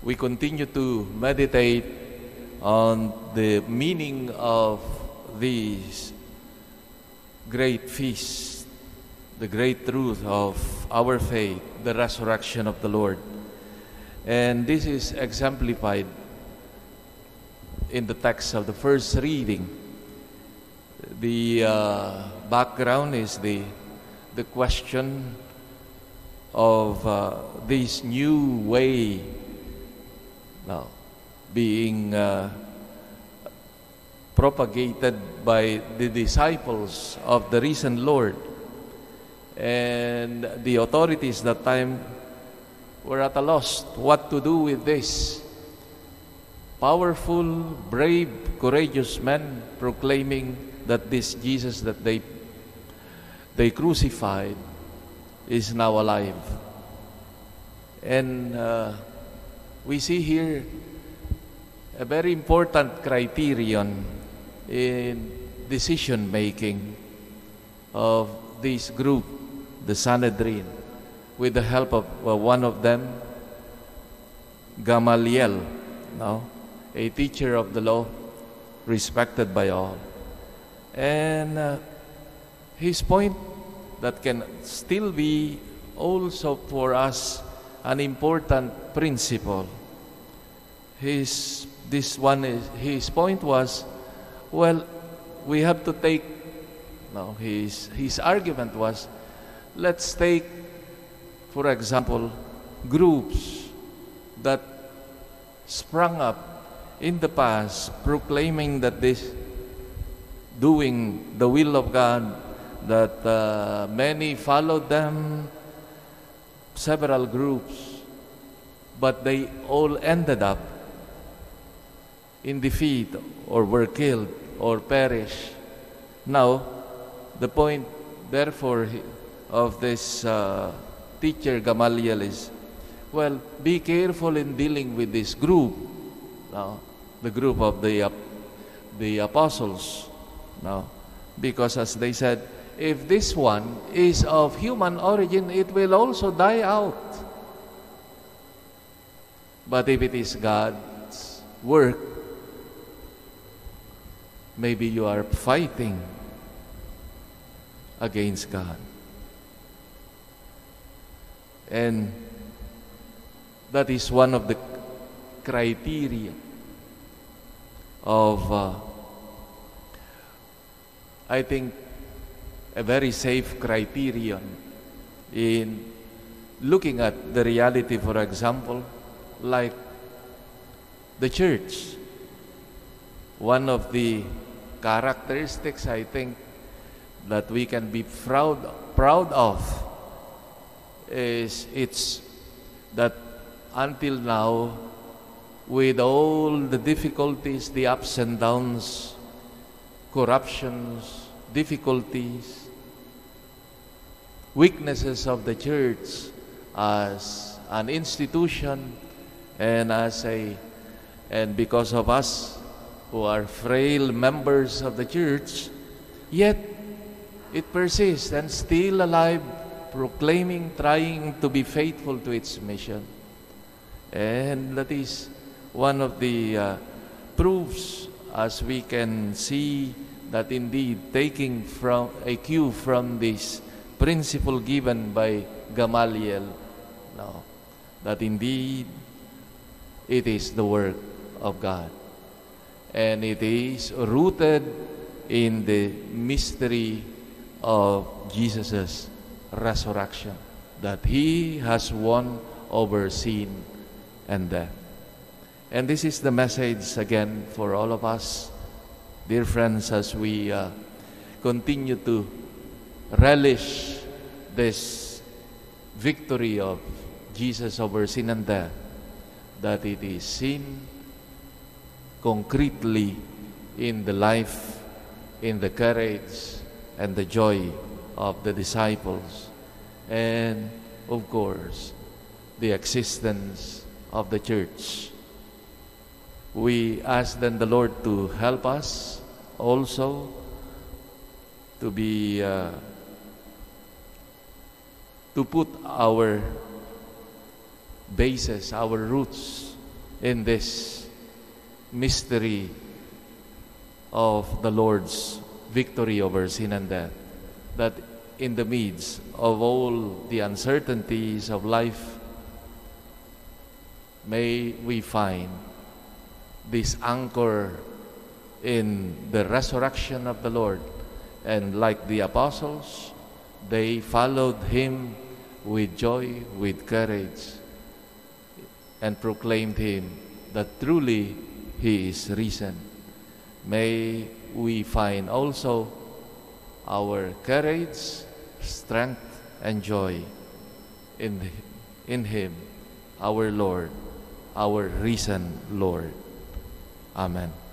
We continue to meditate on the meaning of this great feast, the great truth of our faith, the resurrection of the Lord. And this is exemplified in the text of the first reading. The background is the question of this new way now being propagated by the disciples of the risen Lord. And the authorities that time were at a loss what to do with this. Powerful, brave, courageous men proclaiming that this Jesus that they crucified is now alive. And we see here a very important criterion in decision making of this group, the Sanhedrin, with the help of one of them, Gamaliel, a teacher of the law, respected by all. And his point that can still be also for us an important principle. His point was, well, we have to take, his argument was, let's take, for example, groups that sprung up in the past proclaiming that this, doing the will of God, that many followed them, several groups, but they all ended up in defeat or were killed or perished. Now, the point, therefore, of this teacher Gamaliel is, well, be careful in dealing with this group, the group of the apostles, because as they said, if this one is of human origin, it will also die out. But if it is God's work, maybe you are fighting against God. And that is one of the criteria of, I think, a very safe criterion in looking at the reality, for example, like the church. One of the characteristics, I think, that we can be proud of is it's that until now, with all the difficulties, the ups and downs, corruptions, difficulties, weaknesses of the church as an institution, and because of us who are frail members of the church, yet it persists and still alive, proclaiming, trying to be faithful to its mission. And that is one of the proofs, as we can see, that indeed taking from a cue from this principle given by Gamaliel, that indeed it is the work of God. And it is rooted in the mystery of Jesus' resurrection, that He has won over sin and death. And this is the message again for all of us, dear friends, as we continue to relish this victory of Jesus over sin and death, that it is seen concretely in the life, in the courage, and the joy of the disciples, and of course, the existence of the church. We ask then the Lord to help us also to be, to put our bases, our roots in this mystery of the Lord's victory over sin and death, that in the midst of all the uncertainties of life, may we find this anchor in the resurrection of the Lord. And like the apostles, they followed him with joy, with courage, and proclaimed him that truly he is risen. May we find also our courage, strength, and joy in him, our Lord, our risen Lord. Amen.